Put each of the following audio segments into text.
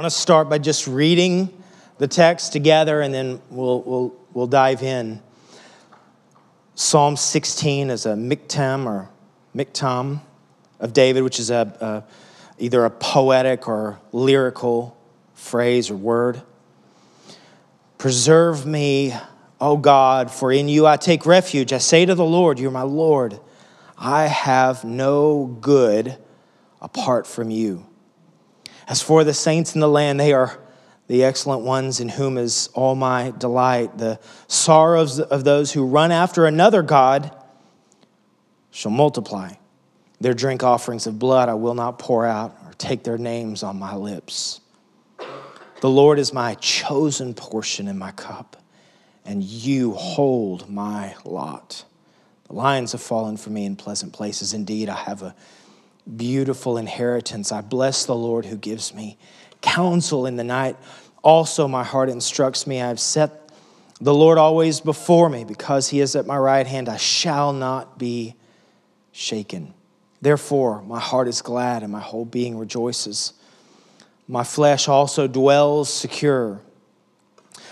I want to start by just reading the text together, and then we'll dive in. Psalm 16 is a miktam of David, which is either a poetic or lyrical phrase or word. Preserve me, O God, for in you I take refuge. I say to the Lord, you're my Lord. I have no good apart from you. As for the saints in the land, they are the excellent ones in whom is all my delight. The sorrows of those who run after another God shall multiply. Their drink offerings of blood I will not pour out, or take their names on my lips. The Lord is my chosen portion in my cup, and you hold my lot. The lions have fallen for me in pleasant places. Indeed, I have a beautiful inheritance. I bless the Lord who gives me counsel in the night. Also, my heart instructs me. I have set the Lord always before me. Because he is at my right hand, I shall not be shaken. Therefore, my heart is glad and my whole being rejoices. My flesh also dwells secure.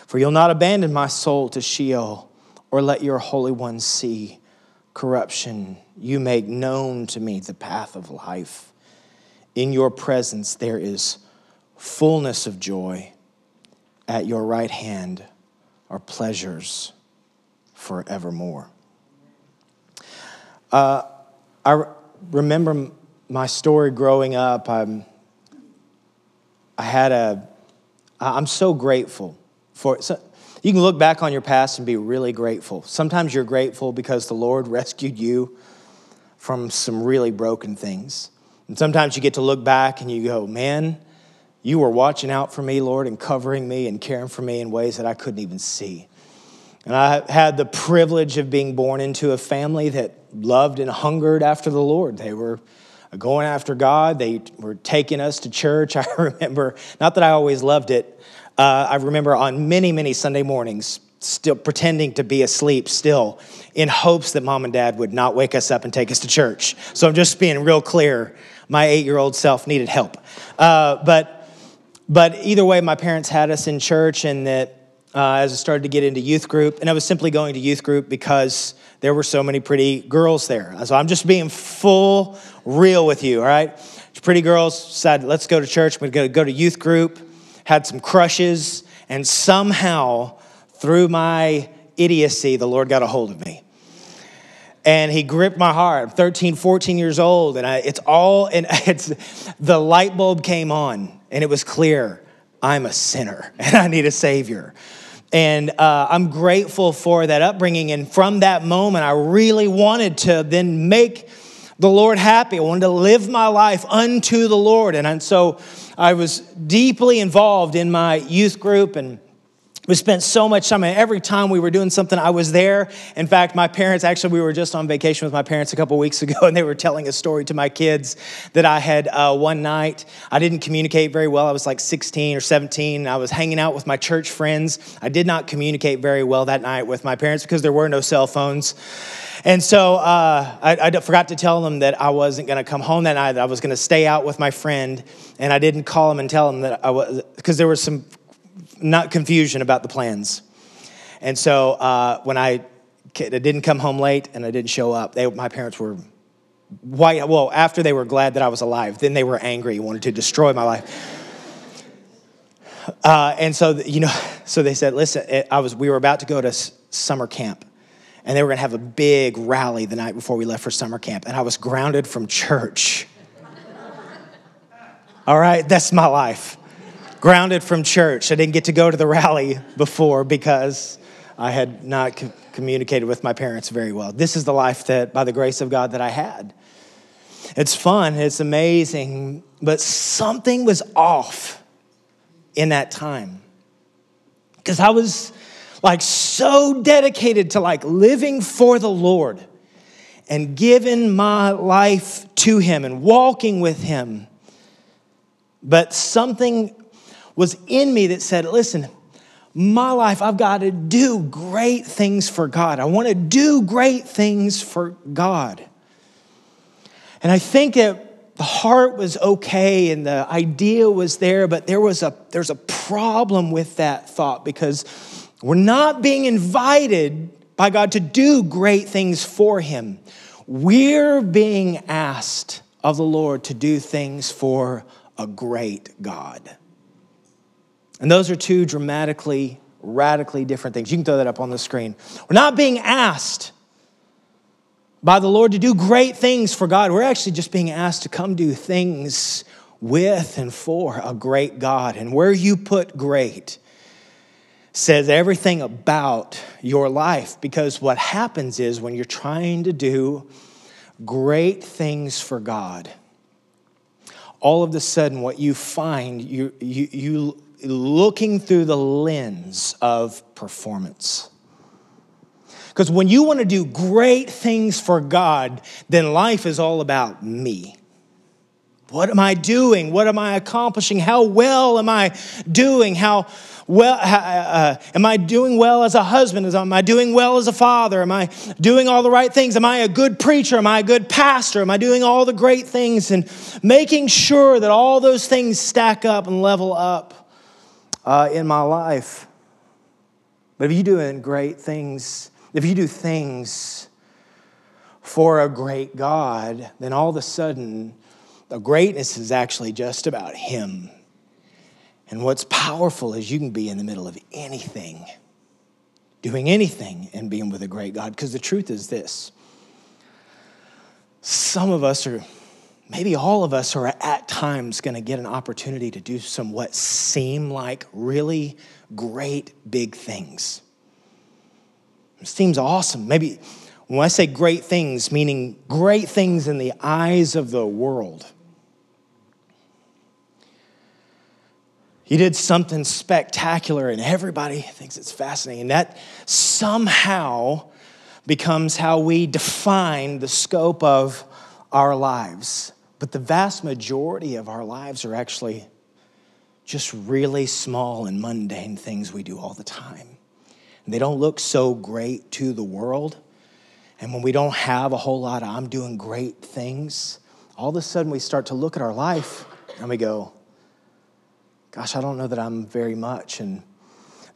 For you'll not abandon my soul to Sheol, or let your Holy One see corruption. You make known to me the path of life. In your presence there is fullness of joy. At your right hand are pleasures forevermore. I remember my story growing up. I'm so grateful for it. So, you can look back on your past and be really grateful. Sometimes you're grateful because the Lord rescued you from some really broken things. And sometimes you get to look back and you go, man, you were watching out for me, Lord, and covering me and caring for me in ways that I couldn't even see. And I had the privilege of being born into a family that loved and hungered after the Lord. They were going after God. They were taking us to church. I remember, not that I always loved it, I remember on many Sunday mornings still pretending to be asleep still in hopes that mom and dad would not wake us up and take us to church. So I'm just being real clear. My 8-year-old self needed help. But either way, my parents had us in church, and as I started to get into youth group, and I was simply going to youth group because there were so many pretty girls there. So I'm just being full real with you, all right? Pretty girls said, let's go to church. We're going to go to youth group. Had some crushes, and somehow, through my idiocy, the Lord got a hold of me. And he gripped my heart. I'm 13, 14 years old, and the light bulb came on, and it was clear, I'm a sinner, and I need a Savior. And I'm grateful for that upbringing, and from that moment, I really wanted to then make the Lord happy. I wanted to live my life unto the Lord. And so I was deeply involved in my youth group, and we spent so much time. Every time we were doing something, I was there. In fact, my parents, we were just on vacation with my parents a couple weeks ago, and they were telling a story to my kids that I had one night. I didn't communicate very well. I was like 16 or 17. I was hanging out with my church friends. I did not communicate very well that night with my parents because there were no cell phones. And so I forgot to tell them that I wasn't going to come home that night, that I was going to stay out with my friend. And I didn't call them and tell them that I was, because there was some confusion about the plans. And so when I didn't come home late and I didn't show up, my parents were after they were glad that I was alive, then they were angry, wanted to destroy my life. So they said, listen, we were about to go to summer camp. And they were going to have a big rally the night before we left for summer camp. And I was grounded from church. All right, that's my life. Grounded from church. I didn't get to go to the rally before because I had not communicated with my parents very well. This is the life that, by the grace of God, that I had. It's fun. It's amazing. But something was off in that time. Because I was so dedicated to living for the Lord and giving my life to him and walking with him. But something was in me that said, listen, my life, I've got to do great things for God. I want to do great things for God. And I think that The heart was okay and the idea was there, but there's a problem with that thought because we're not being invited by God to do great things for him. We're being asked of the Lord to do things for a great God. And those are two dramatically, radically different things. You can throw that up on the screen. We're not being asked by the Lord to do great things for God. We're actually just being asked to come do things with and for a great God. And where you put great says everything about your life, because what happens is when you're trying to do great things for God, all of a sudden what you find, you looking through the lens of performance. Because when you want to do great things for God, then life is all about me. What am I doing? What am I accomplishing? How well am I doing? Am I doing well as a husband? Am I doing well as a father? Am I doing all the right things? Am I a good preacher? Am I a good pastor? Am I doing all the great things? And making sure that all those things stack up and level up in my life. But if you're doing great things, if you do things for a great God, then all of a sudden, the greatness is actually just about him. And what's powerful is you can be in the middle of anything, doing anything and being with a great God. Because the truth is this. Some of us are, maybe all of us are at times going to get an opportunity to do some what seem like really great big things. It seems awesome. Maybe when I say great things, meaning great things in the eyes of the world. He did something spectacular and everybody thinks it's fascinating. And that somehow becomes how we define the scope of our lives. But the vast majority of our lives are actually just really small and mundane things we do all the time. And they don't look so great to the world. And when we don't have a whole lot of I'm doing great things, all of a sudden we start to look at our life and we go, gosh, I don't know that I'm very much. And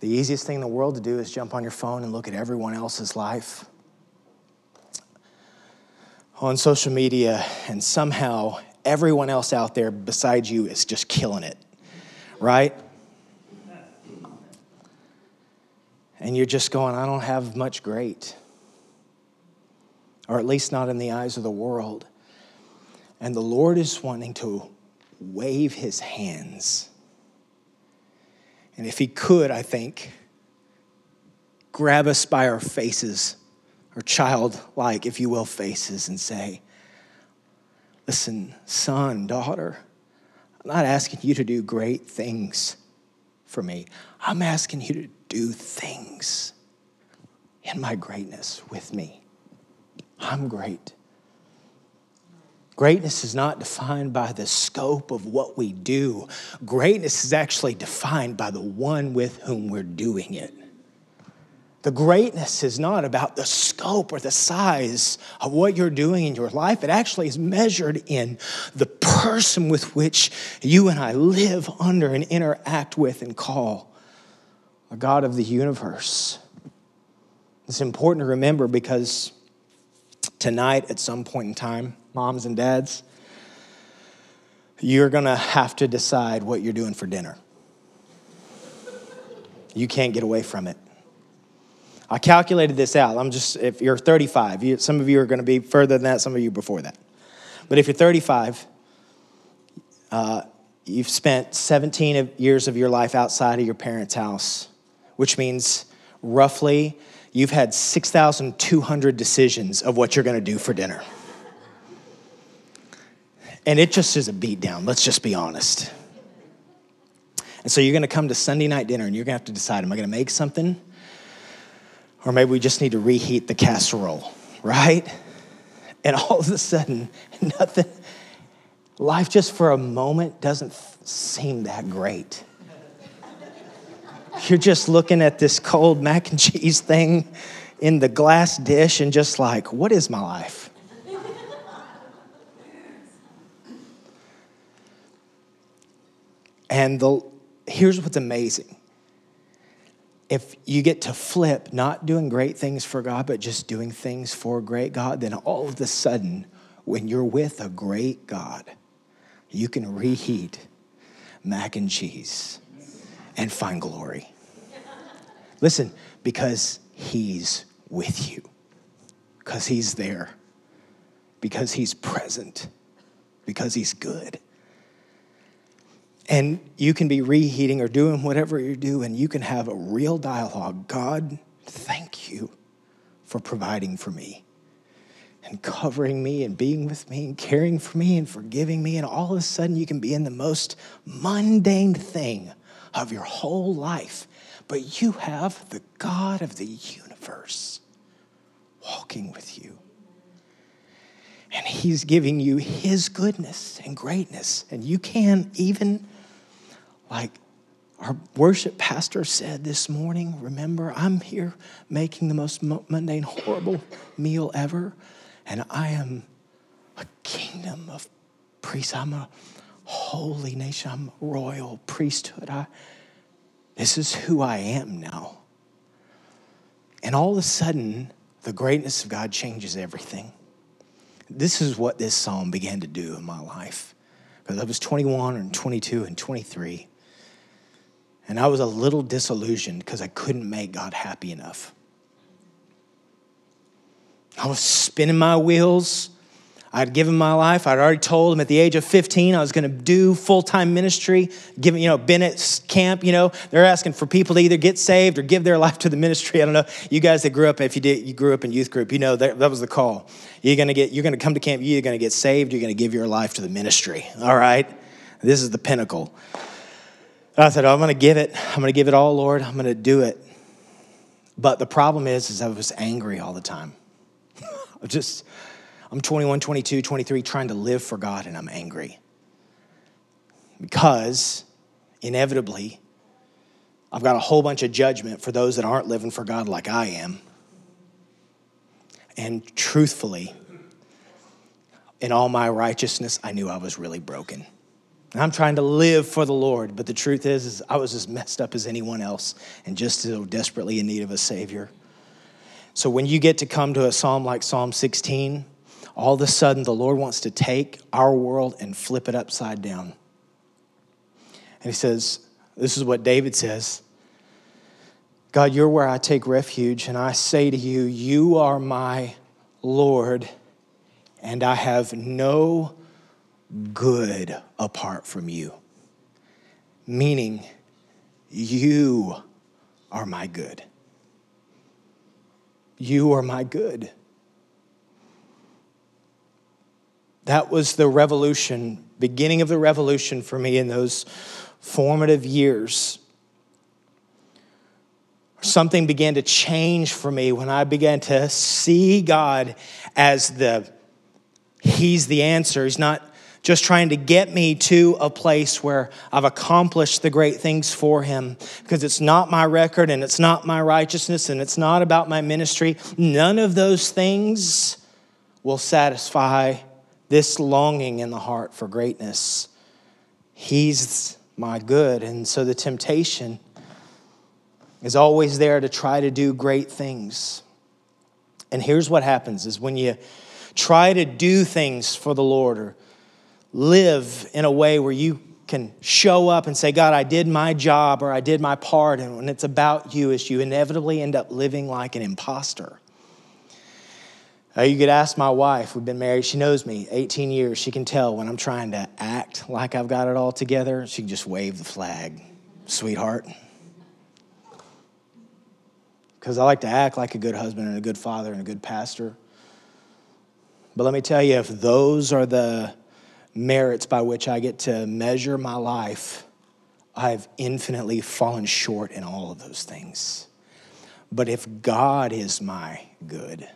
the easiest thing in the world to do is jump on your phone and look at everyone else's life on social media. And somehow everyone else out there besides you is just killing it, right? And you're just going, I don't have much great. Or at least not in the eyes of the world. And the Lord is wanting to wave his hands. And if he could, I think, grab us by our faces, our childlike, if you will, faces, and say, listen, son, daughter, I'm not asking you to do great things for me. I'm asking you to do things in my greatness with me. I'm great. Greatness is not defined by the scope of what we do. Greatness is actually defined by the one with whom we're doing it. The greatness is not about the scope or the size of what you're doing in your life. It actually is measured in the person with which you and I live under and interact with and call a God of the universe. It's important to remember because tonight, at some point in time, moms and dads, you're going to have to decide what you're doing for dinner. You can't get away from it. I calculated this out. If you're 35, some of you are going to be further than that, some of you before that. But if you're 35, you've spent 17 years of your life outside of your parents' house, which means roughly you've had 6,200 decisions of what you're going to do for dinner. And it just is a beatdown, let's just be honest. And so you're gonna come to Sunday night dinner and you're gonna have to decide, am I gonna make something? Or maybe we just need to reheat the casserole, right? And all of a sudden, nothing, life just for a moment doesn't seem that great. You're just looking at this cold mac and cheese thing in the glass dish and just like, what is my life? And here's what's amazing. If you get to flip not doing great things for God, but just doing things for a great God, then all of a sudden, when you're with a great God, you can reheat mac and cheese and find glory. Listen, because he's with you, because he's there, because he's present, because he's good. And you can be reheating or doing whatever you do, and you can have a real dialogue. God, thank you for providing for me and covering me and being with me and caring for me and forgiving me. And all of a sudden, you can be in the most mundane thing of your whole life, but you have the God of the universe walking with you. And he's giving you his goodness and greatness. And you can even, like our worship pastor said this morning, remember, I'm here making the most mundane, horrible meal ever. And I am a kingdom of priests. I'm a holy nation. I'm a royal priesthood. This is who I am now. And all of a sudden, the greatness of God changes everything. This is what this psalm began to do in my life. Because I was 21 and 22 and 23. And I was a little disillusioned because I couldn't make God happy enough. I was spinning my wheels. I'd given my life. I'd already told him at the age of 15 I was going to do full-time ministry. Giving, Bennett's camp, they're asking for people to either get saved or give their life to the ministry. I don't know. You guys that grew up, if you did, you grew up in youth group, that was the call. You're going to come to camp. You're going to get saved. You're going to give your life to the ministry. All right, this is the pinnacle. And I said, I'm going to give it. I'm going to give it all, Lord. I'm going to do it. But the problem is I was angry all the time. I'm 21, 22, 23, trying to live for God, and I'm angry. Because, inevitably, I've got a whole bunch of judgment for those that aren't living for God like I am. And truthfully, in all my righteousness, I knew I was really broken. And I'm trying to live for the Lord, but the truth is I was as messed up as anyone else and just so desperately in need of a Savior. So when you get to come to a psalm like Psalm 16, all of a sudden, the Lord wants to take our world and flip it upside down. And he says, this is what David says, God, you're where I take refuge, and I say to you, you are my Lord, and I have no good apart from you. Meaning, you are my good. You are my good. That was the revolution, beginning of the revolution for me in those formative years. Something began to change for me when I began to see God as he's the answer. He's not just trying to get me to a place where I've accomplished the great things for him, because it's not my record and it's not my righteousness and it's not about my ministry. None of those things will satisfy this longing in the heart for greatness. He's my good. And so the temptation is always there to try to do great things. And here's what happens is when you try to do things for the Lord or live in a way where you can show up and say, God, I did my job or I did my part. And when it's about you, you inevitably end up living like an imposter. You could ask my wife. We've been married. She knows me, 18 years. She can tell when I'm trying to act like I've got it all together. She can just wave the flag, sweetheart. Because I like to act like a good husband and a good father and a good pastor. But let me tell you, if those are the merits by which I get to measure my life, I've infinitely fallen short in all of those things. But if God is my good,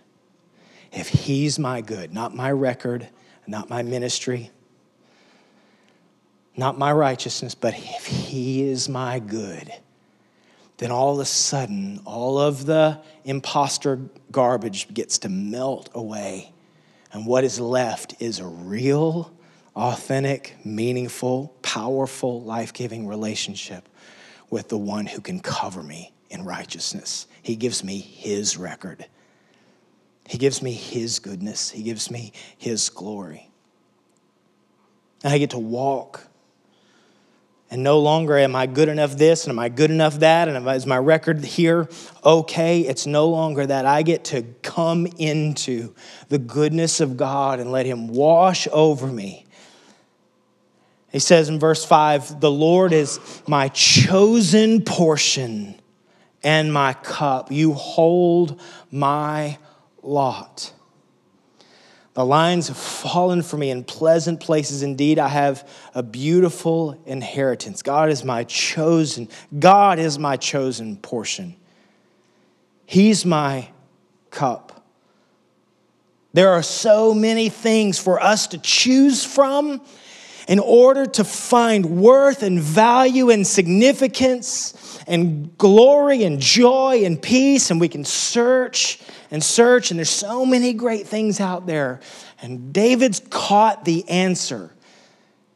if he's my good, not my record, not my ministry, not my righteousness, but if he is my good, then all of a sudden, all of the imposter garbage gets to melt away. And what is left is a real authentic, meaningful, powerful, life-giving relationship with the one who can cover me in righteousness. He gives me his record. He gives me his goodness. He gives me his glory. And I get to walk. And no longer am I good enough this and am I good enough that and is my record here okay? It's no longer that. I get to come into the goodness of God and let him wash over me. He says in verse 5, the Lord is my chosen portion and my cup. You hold my lot. The lines have fallen for me in pleasant places. Indeed, I have a beautiful inheritance. God is my chosen portion. He's my cup. There are so many things for us to choose from in order to find worth and value and significance and glory and joy and peace. And we can search, and there's so many great things out there. And David's caught the answer.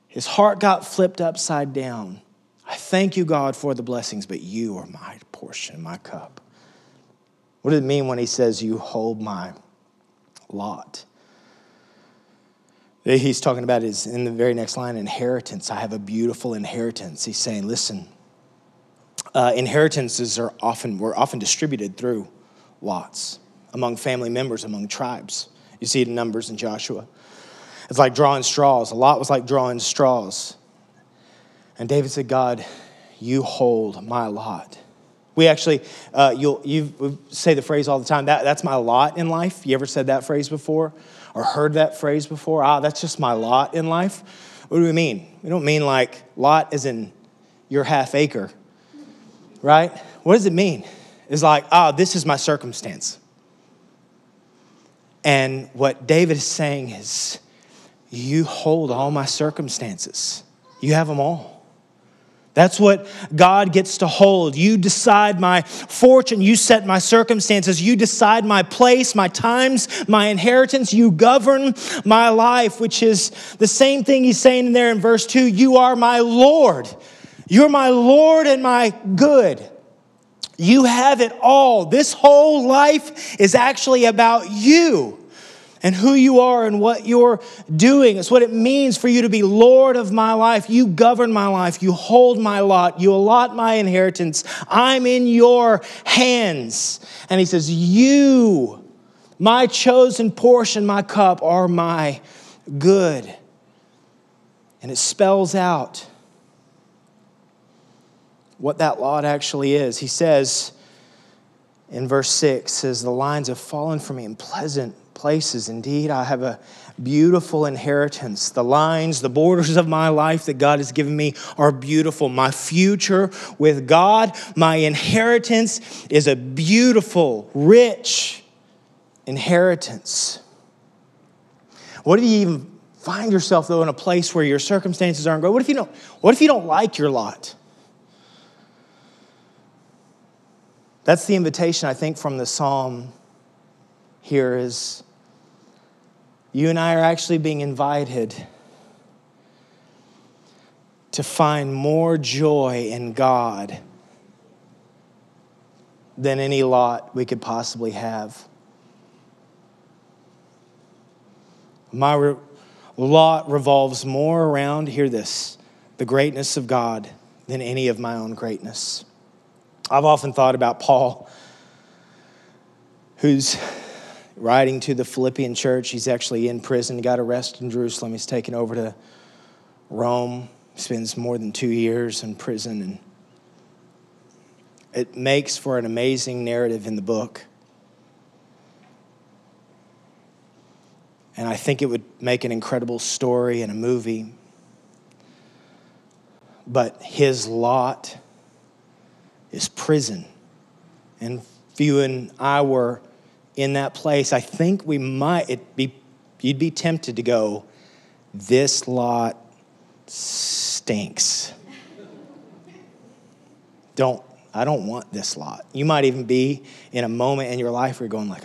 His heart got flipped upside down. I thank you, God, for the blessings, but you are my portion, my cup. What does it mean when he says, you hold my lot? He's talking about is in the very next line, inheritance. I have a beautiful inheritance. He's saying, listen, inheritances were often distributed through lots, among family members, among tribes. You see it in Numbers and Joshua. It's like drawing straws. A lot was like drawing straws. And David said, God, you hold my lot. We actually, you say the phrase all the time, that's my lot in life. You ever said that phrase before or heard that phrase before? That's just my lot in life. What do we mean? We don't mean like lot as in your half acre, right? What does it mean? It's like, this is my circumstance. And what David is saying is, you hold all my circumstances. You have them all. That's what God gets to hold. You decide my fortune. You set my circumstances. You decide my place, my times, my inheritance. You govern my life, which is the same thing he's saying in there in verse 2. You are my Lord. You're my Lord and my good. You have it all. This whole life is actually about you and who you are and what you're doing. It's what it means for you to be Lord of my life. You govern my life. You hold my lot. You allot my inheritance. I'm in your hands. And he says, you, my chosen portion, my cup, are my good. And it spells out what that lot actually is. He says in verse 6, says, the lines have fallen for me in pleasant places. Indeed, I have a beautiful inheritance. The lines, the borders of my life that God has given me are beautiful. My future with God, my inheritance is a beautiful, rich inheritance. What do you even find yourself, though, in a place where your circumstances aren't good? What if you don't like your lot? That's the invitation, I think, from the psalm here is you and I are actually being invited to find more joy in God than any lot we could possibly have. My lot revolves more around, hear this, the greatness of God than any of my own greatness. I've often thought about Paul, who's writing to the Philippian church. He's actually in prison, got arrested in Jerusalem. He's taken over to Rome, spends more than 2 years in prison. And it makes for an amazing narrative in the book. And I think it would make an incredible story and a movie. But his lot is prison. And if you and I were in that place, I think you'd be tempted to go, this lot stinks. I don't want this lot. You might even be in a moment in your life where you're going like,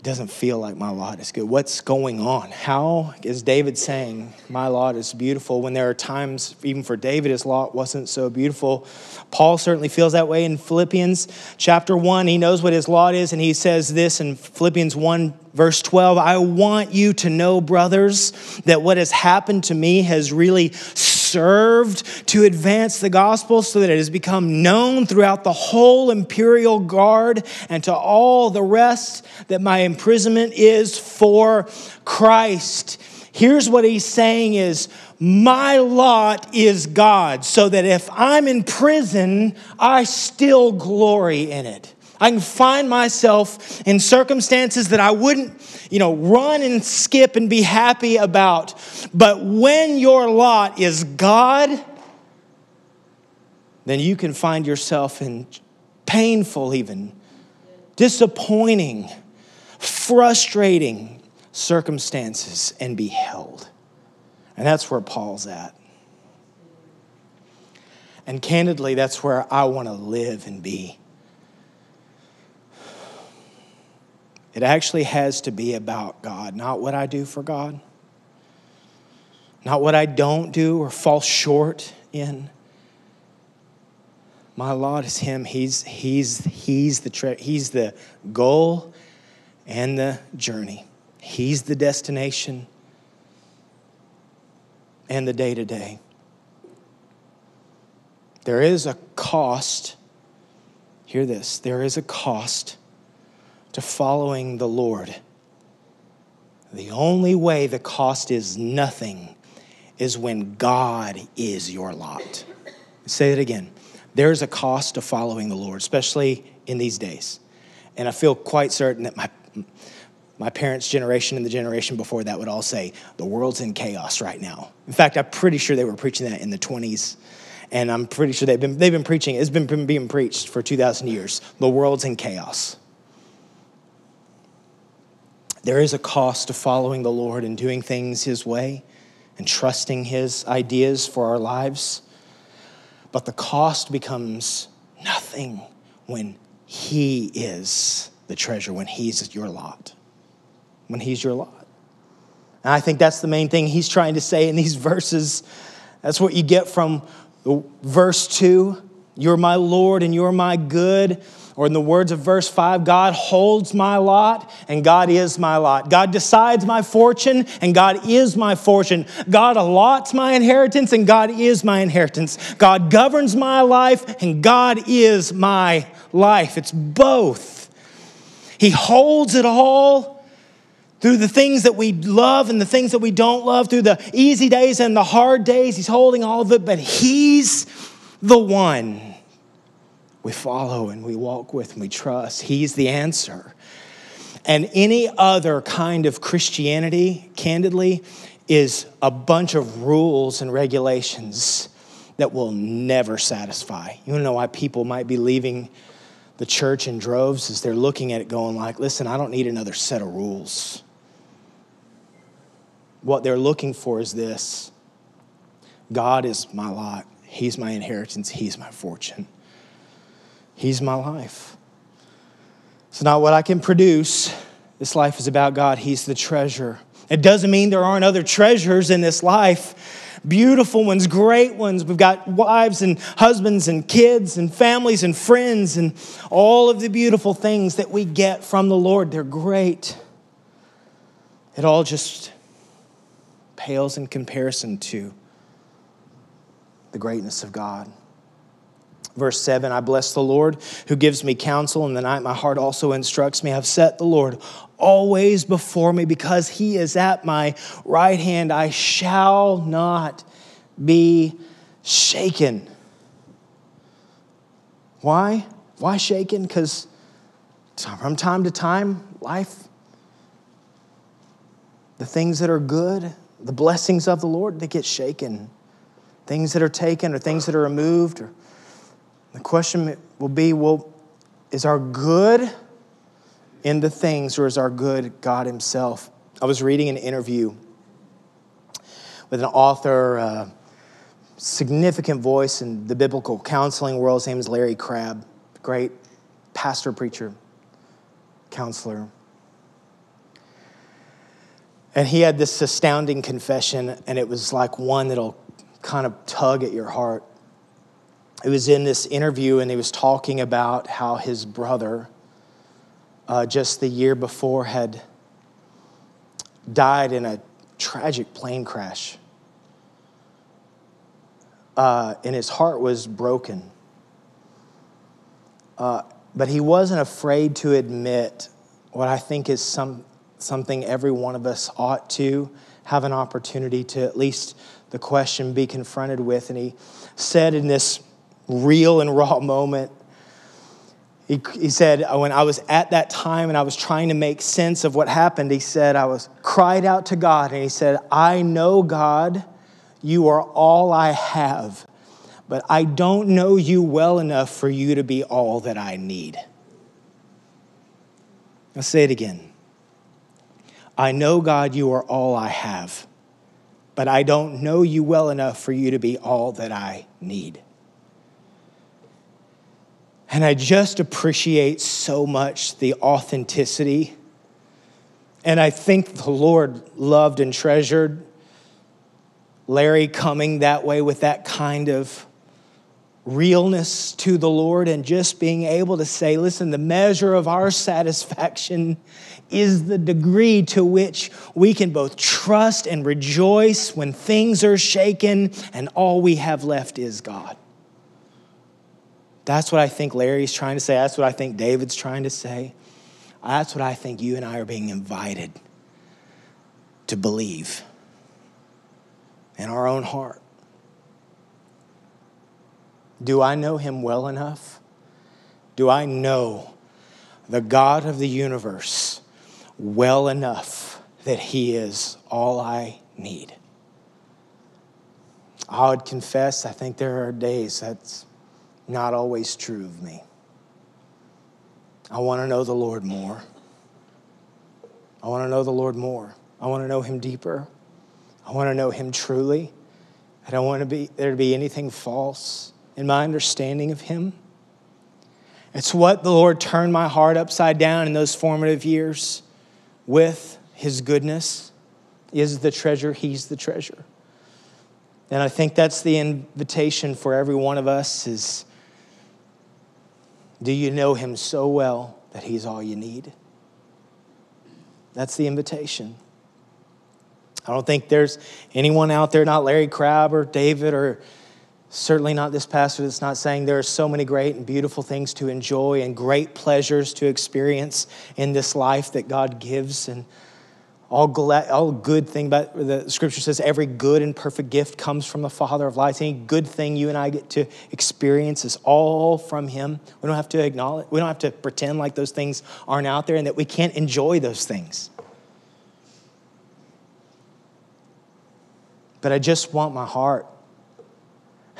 It doesn't feel like my lot is good. What's going on? How is David saying my lot is beautiful when there are times, even for David, his lot wasn't so beautiful? Paul certainly feels that way in Philippians chapter 1. He knows what his lot is, and he says this in Philippians 1, verse 12, I want you to know, brothers, that what has happened to me has really served to advance the gospel so that it has become known throughout the whole imperial guard and to all the rest that my imprisonment is for Christ. Here's what he's saying is, my lot is God, so that if I'm in prison, I still glory in it. I can find myself in circumstances that I wouldn't, run and skip and be happy about. But when your lot is God, then you can find yourself in painful, even disappointing, frustrating circumstances and be held. And that's where Paul's at. And candidly, that's where I want to live and be. It actually has to be about God, not what I do for God, not what I don't do or fall short in. My lot is Him. He's the goal and the journey. He's the destination and the day-to-day. There is a cost. Hear this. There is a cost to following the Lord. The only way the cost is nothing is when God is your lot. Say it again. There's a cost to following the Lord, especially in these days. And I feel quite certain that my parents' generation and the generation before that would all say, the world's in chaos right now. In fact, I'm pretty sure they were preaching that in the 20s. And I'm pretty sure they've been preaching. It's been being preached for 2,000 years. The world's in chaos. There is a cost to following the Lord and doing things His way and trusting His ideas for our lives. But the cost becomes nothing when He is the treasure, when He's your lot, when He's your lot. And I think that's the main thing he's trying to say in these verses. That's what you get from verse 2. You're my Lord and you're my good. Or in the words of verse 5, God holds my lot and God is my lot. God decides my fortune and God is my fortune. God allots my inheritance and God is my inheritance. God governs my life and God is my life. It's both. He holds it all through the things that we love and the things that we don't love, through the easy days and the hard days. He's holding all of it, but He's the one we follow and we walk with and we trust. He's the answer. And any other kind of Christianity, candidly, is a bunch of rules and regulations that will never satisfy. You know why people might be leaving the church in droves is they're looking at it going like, listen, I don't need another set of rules. What they're looking for is this. God is my lot. He's my inheritance. He's my fortune. He's my life. It's not what I can produce. This life is about God. He's the treasure. It doesn't mean there aren't other treasures in this life. Beautiful ones, great ones. We've got wives and husbands and kids and families and friends and all of the beautiful things that we get from the Lord. They're great. It all just pales in comparison to the greatness of God. Verse 7, I bless the Lord who gives me counsel. In the night my heart also instructs me. I've set the Lord always before me because He is at my right hand. I shall not be shaken. Why? Why shaken? Because from time to time, life, the things that are good, the blessings of the Lord, they get shaken. Things that are taken or things that are removed or the question will be, well, is our good in the things or is our good God Himself? I was reading an interview with an author, significant voice in the biblical counseling world. His name is Larry Crabb, great pastor, preacher, counselor. And he had this astounding confession, and it was like one that'll kind of tug at your heart. It was in this interview, and he was talking about how his brother just the year before had died in a tragic plane crash. And his heart was broken. But he wasn't afraid to admit what I think is something every one of us ought to have an opportunity to, at least the question, be confronted with. And he said in this real and raw moment, he said, when I was at that time and I was trying to make sense of what happened, he said, I was cried out to God. And he said, I know, God, you are all I have, but I don't know you well enough for you to be all that I need. I'll say it again. I know, God, you are all I have, but I don't know you well enough for you to be all that I need. And I just appreciate so much the authenticity. And I think the Lord loved and treasured Larry coming that way with that kind of realness to the Lord and just being able to say, listen, the measure of our satisfaction is the degree to which we can both trust and rejoice when things are shaken and all we have left is God. That's what I think Larry's trying to say. That's what I think David's trying to say. That's what I think you and I are being invited to believe in our own heart. Do I know him well enough? Do I know the God of the universe well enough that he is all I need? I would confess, I think there are days that's not always true of me. I want to know the Lord more. I want to know the Lord more. I want to know him deeper. I want to know him truly. I don't want there to be anything false in my understanding of him. It's what the Lord turned my heart upside down in those formative years with. His goodness is the treasure. He's the treasure. And I think that's the invitation for every one of us is, do you know him so well that he's all you need? That's the invitation. I don't think there's anyone out there, not Larry Crabb or David, or certainly not this pastor, that's not saying there are so many great and beautiful things to enjoy and great pleasures to experience in this life that God gives. And all good thing, but the scripture says every good and perfect gift comes from the Father of lights. Any good thing you and I get to experience is all from him. We don't have to acknowledge, we don't have to pretend like those things aren't out there and that we can't enjoy those things. But I just want my heart.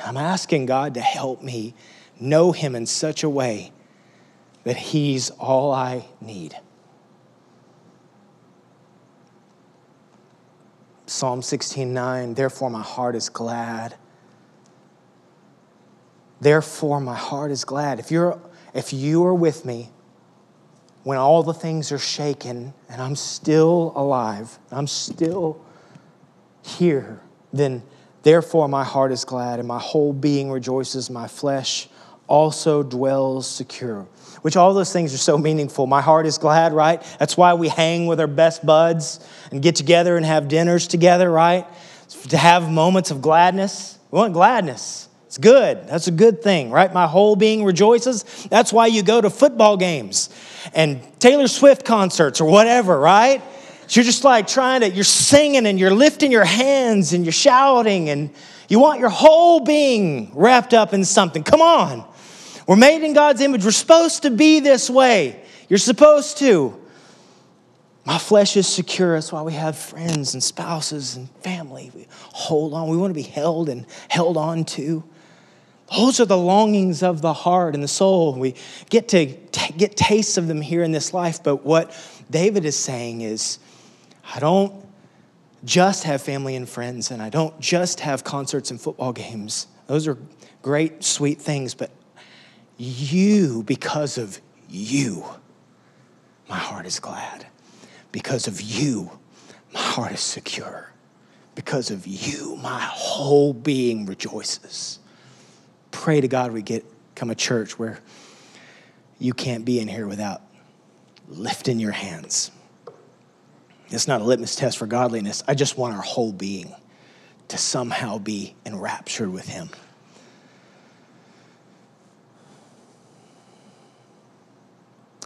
I'm asking God to help me know him in such a way that he's all I need. Psalm 16:9, therefore my heart is glad. Therefore my heart is glad. If you are with me when all the things are shaken and I'm still alive, I'm still here, then therefore my heart is glad and my whole being rejoices. My flesh also dwells secure. Which all those things are so meaningful. My heart is glad, right? That's why we hang with our best buds and get together and have dinners together, right? To have moments of gladness. We want gladness. It's good. That's a good thing, right? My whole being rejoices. That's why you go to football games and Taylor Swift concerts or whatever, right? So you're just like you're singing and you're lifting your hands and you're shouting and you want your whole being wrapped up in something. Come on. We're made in God's image. We're supposed to be this way. You're supposed to. My flesh is secure. That's why we have friends and spouses and family. We hold on. We want to be held and held on to. Those are the longings of the heart and the soul. We get to get tastes of them here in this life. But what David is saying is, I don't just have family and friends, and I don't just have concerts and football games. Those are great, sweet things, but you, because of you, my heart is glad. Because of you, My heart is secure. Because of you, my whole being rejoices. Pray to God we become a church where you can't be in here without lifting your hands. It's not a litmus test for godliness. I just want our whole being to somehow be enraptured with him.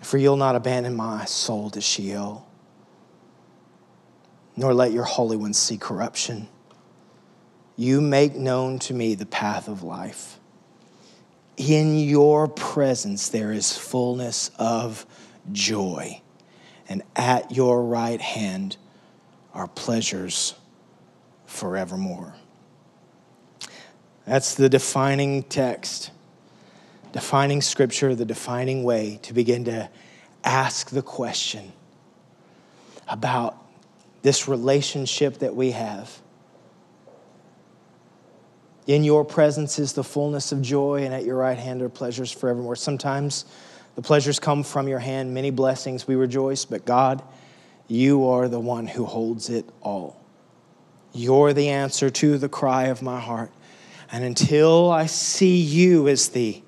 For you'll not abandon my soul to Sheol, nor let your Holy One see corruption. You make known to me the path of life. In your presence there is fullness of joy, and at your right hand are pleasures forevermore. That's the defining text, defining scripture, the defining way to begin to ask the question about this relationship that we have. In your presence is the fullness of joy, and at your right hand are pleasures forevermore. Sometimes the pleasures come from your hand, many blessings, we rejoice, but God, you are the one who holds it all. You're the answer to the cry of my heart. And until I see you as the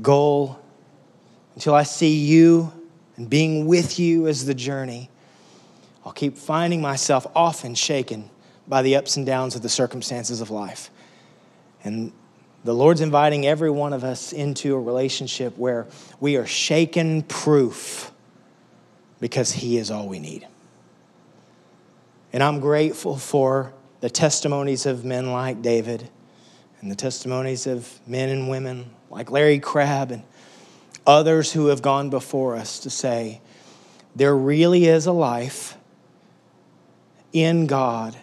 goal, until I see you and being with you as the journey, I'll keep finding myself often shaken by the ups and downs of the circumstances of life. And the Lord's inviting every one of us into a relationship where we are shaken proof because he is all we need. And I'm grateful for the testimonies of men like David and the testimonies of men and women like Larry Crabb and others who have gone before us to say, there really is a life in God,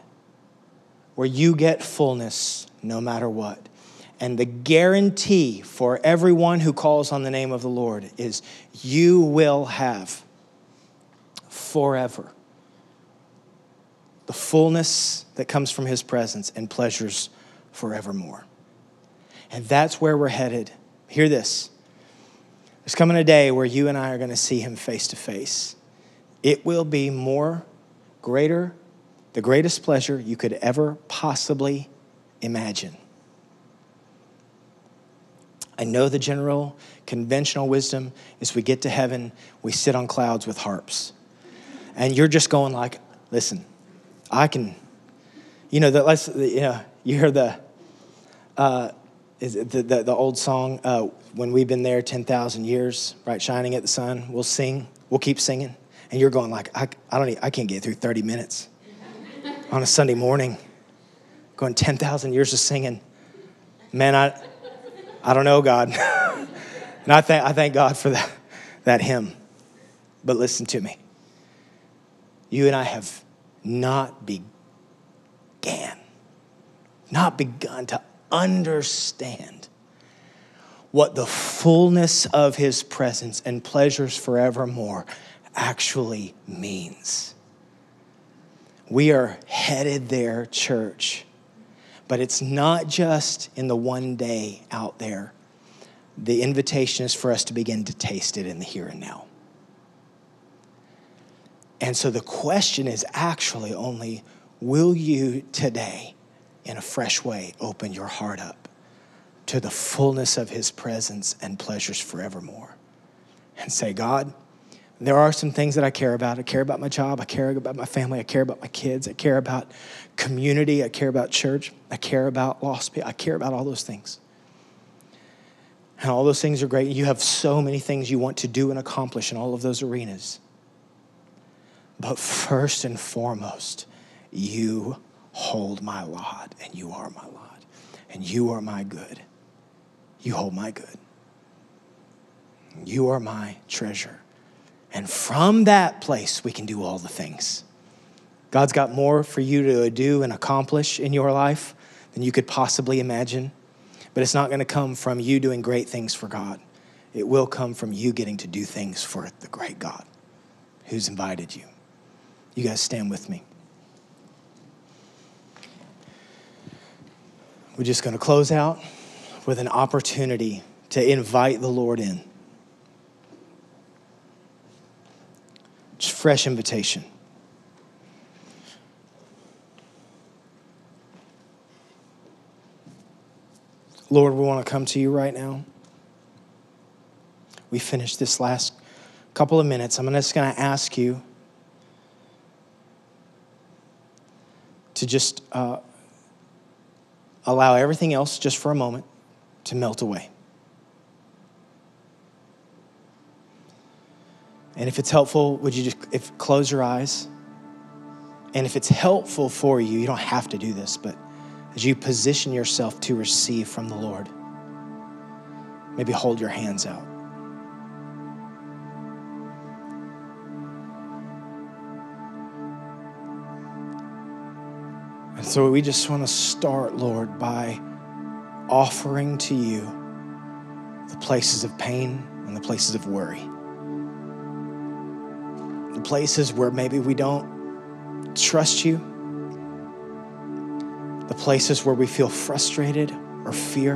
where you get fullness no matter what. And the guarantee for everyone who calls on the name of the Lord is you will have forever the fullness that comes from his presence and pleasures forevermore. And that's where we're headed. Hear this. There's coming a day where you and I are going to see him face to face. It will be the greatest pleasure you could ever possibly imagine. I know the general conventional wisdom is we get to heaven, we sit on clouds with harps. And you're just going like, listen, I can, you hear the old song, when we've been there 10,000 years, bright shining at the sun, we'll keep singing. And you're going like, I can't get through 30 minutes. On a Sunday morning, going 10,000 years of singing. Man, I don't know, God. And I thank God for that hymn. But listen to me. You and I have not begun to understand what the fullness of his presence and pleasures forevermore actually means. We are headed there, church. But it's not just in the one day out there. The invitation is for us to begin to taste it in the here and now. And so the question is actually only, will you today, in a fresh way, open your heart up to the fullness of his presence and pleasures forevermore? And say, God, there are some things that I care about. I care about my job. I care about my family. I care about my kids. I care about community. I care about church. I care about lost people. I care about all those things. And all those things are great. You have so many things you want to do and accomplish in all of those arenas. But first and foremost, you hold my lot, and you are my lot, and you are my good. You hold my good. You are my treasure. And from that place, we can do all the things. God's got more for you to do and accomplish in your life than you could possibly imagine. But it's not going to come from you doing great things for God. It will come from you getting to do things for the great God who's invited you. You guys stand with me. We're just going to close out with an opportunity to invite the Lord in. Fresh invitation. Lord, we want to come to you right now. We finished this last couple of minutes. I'm just going to ask you to just allow everything else just for a moment to melt away. And if it's helpful, would you just close your eyes? And if it's helpful for you, you don't have to do this, but as you position yourself to receive from the Lord, maybe hold your hands out. And so we just want to start, Lord, by offering to you the places of pain and the places of worry. The places where maybe we don't trust you. The places where we feel frustrated or fear.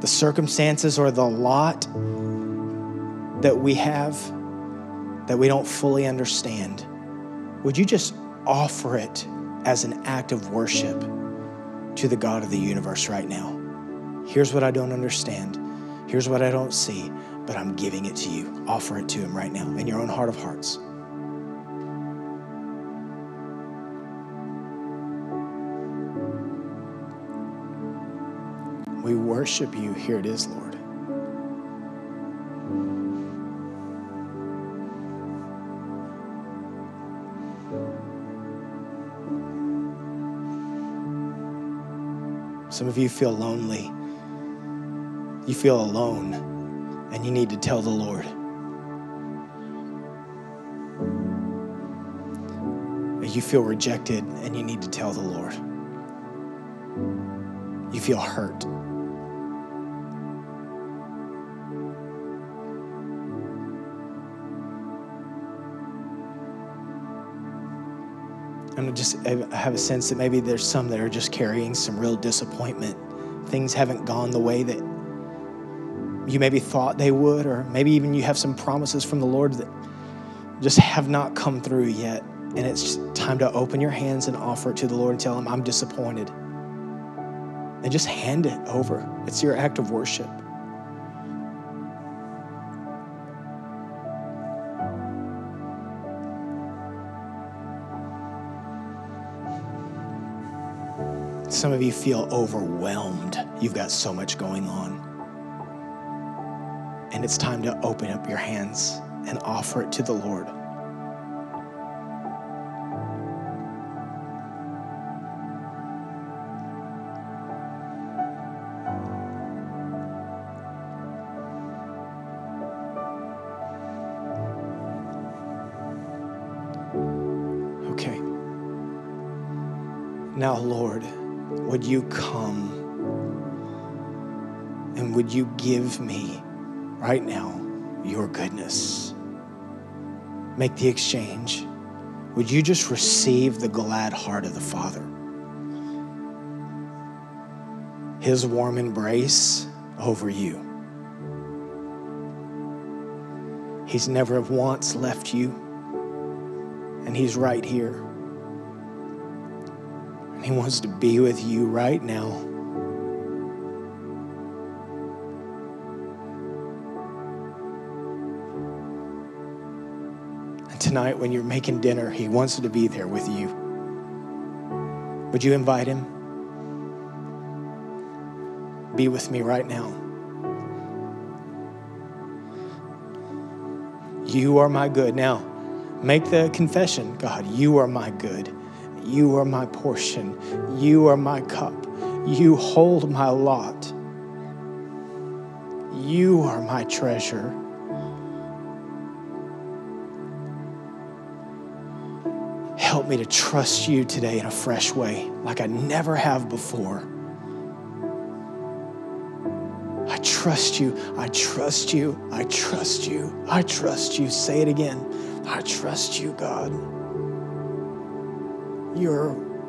The circumstances or the lot that we have that we don't fully understand. Would you just offer it as an act of worship to the God of the universe right now? Here's what I don't understand. Here's what I don't see, but I'm giving it to you. Offer it to him right now in your own heart of hearts. We worship you. Here it is, Lord. Some of you feel lonely. You feel alone, and you need to tell the Lord. You feel rejected, and you need to tell the Lord. You feel hurt. And I have a sense that maybe there's some that are just carrying some real disappointment. Things haven't gone the way that you maybe thought they would, or maybe even you have some promises from the Lord that just have not come through yet. And it's time to open your hands and offer it to the Lord and tell him, I'm disappointed. And just hand it over. It's your act of worship. Some of you feel overwhelmed. You've got so much going on. And it's time to open up your hands and offer it to the Lord. Okay. Now, Lord, would you come and would you give me right now your goodness? Make the exchange. Would you just receive the glad heart of the Father? His warm embrace over you. He's never once left you, and he's right here. And he wants to be with you right now. Tonight, when you're making dinner, he wants to be there with you. Would you invite him? Be with me right now. You are my good. Now, make the confession, God, you are my good. You are my portion. You are my cup. You hold my lot. You are my treasure. Help me to trust you today in a fresh way, like I never have before. I trust you, I trust you, I trust you, I trust you. Say it again. I trust you, God.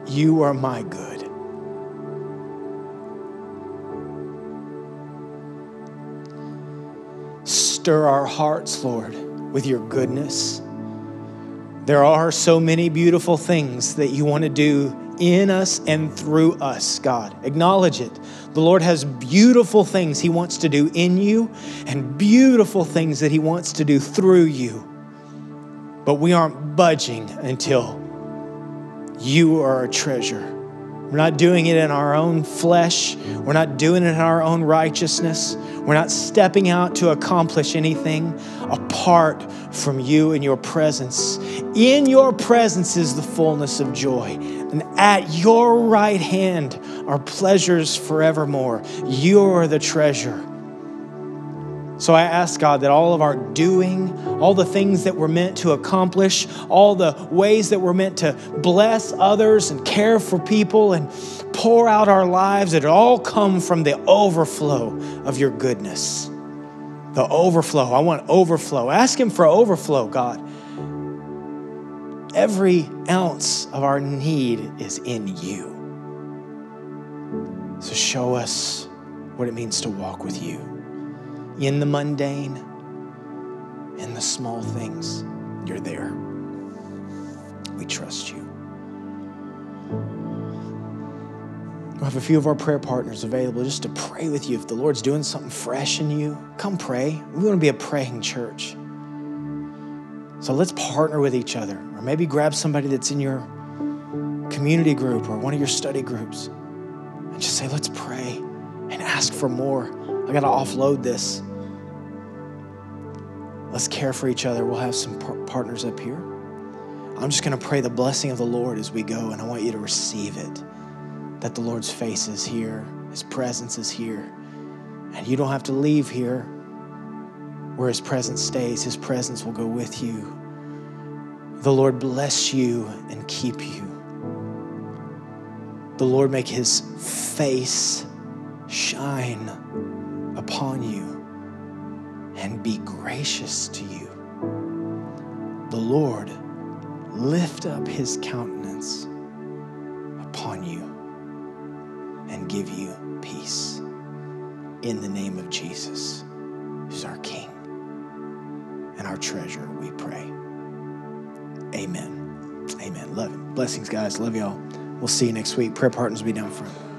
You are my good. Stir our hearts, Lord, with your goodness. There are so many beautiful things that you want to do in us and through us, God. Acknowledge it. The Lord has beautiful things He wants to do in you and beautiful things that He wants to do through you. But we aren't budging until you are a treasure. We're not doing it in our own flesh. We're not doing it in our own righteousness. We're not stepping out to accomplish anything apart from you and your presence. In your presence is the fullness of joy. And at your right hand are pleasures forevermore. You are the treasure. So I ask God that all of our doing, all the things that we're meant to accomplish, all the ways that we're meant to bless others and care for people and pour out our lives, it all come from the overflow of your goodness. The overflow. I want overflow. Ask Him for overflow, God. Every ounce of our need is in you. So show us what it means to walk with you. In the mundane, in the small things, you're there. We trust you. We'll have a few of our prayer partners available just to pray with you. If the Lord's doing something fresh in you, come pray. We want to be a praying church. So let's partner with each other, or maybe grab somebody that's in your community group or one of your study groups and just say, let's pray and ask for more. I got to offload this. Let's care for each other. We'll have some partners up here. I'm just going to pray the blessing of the Lord as we go, and I want you to receive it, that the Lord's face is here, His presence is here, and you don't have to leave here where His presence stays. His presence will go with you. The Lord bless you and keep you. The Lord make His face shine upon you and be gracious to you. The Lord lift up His countenance upon you and give you peace in the name of Jesus, who's our King and our treasure, we pray. Amen. Amen. Love it. Blessings, guys. Love y'all. We'll see you next week. Prayer partners will be down front.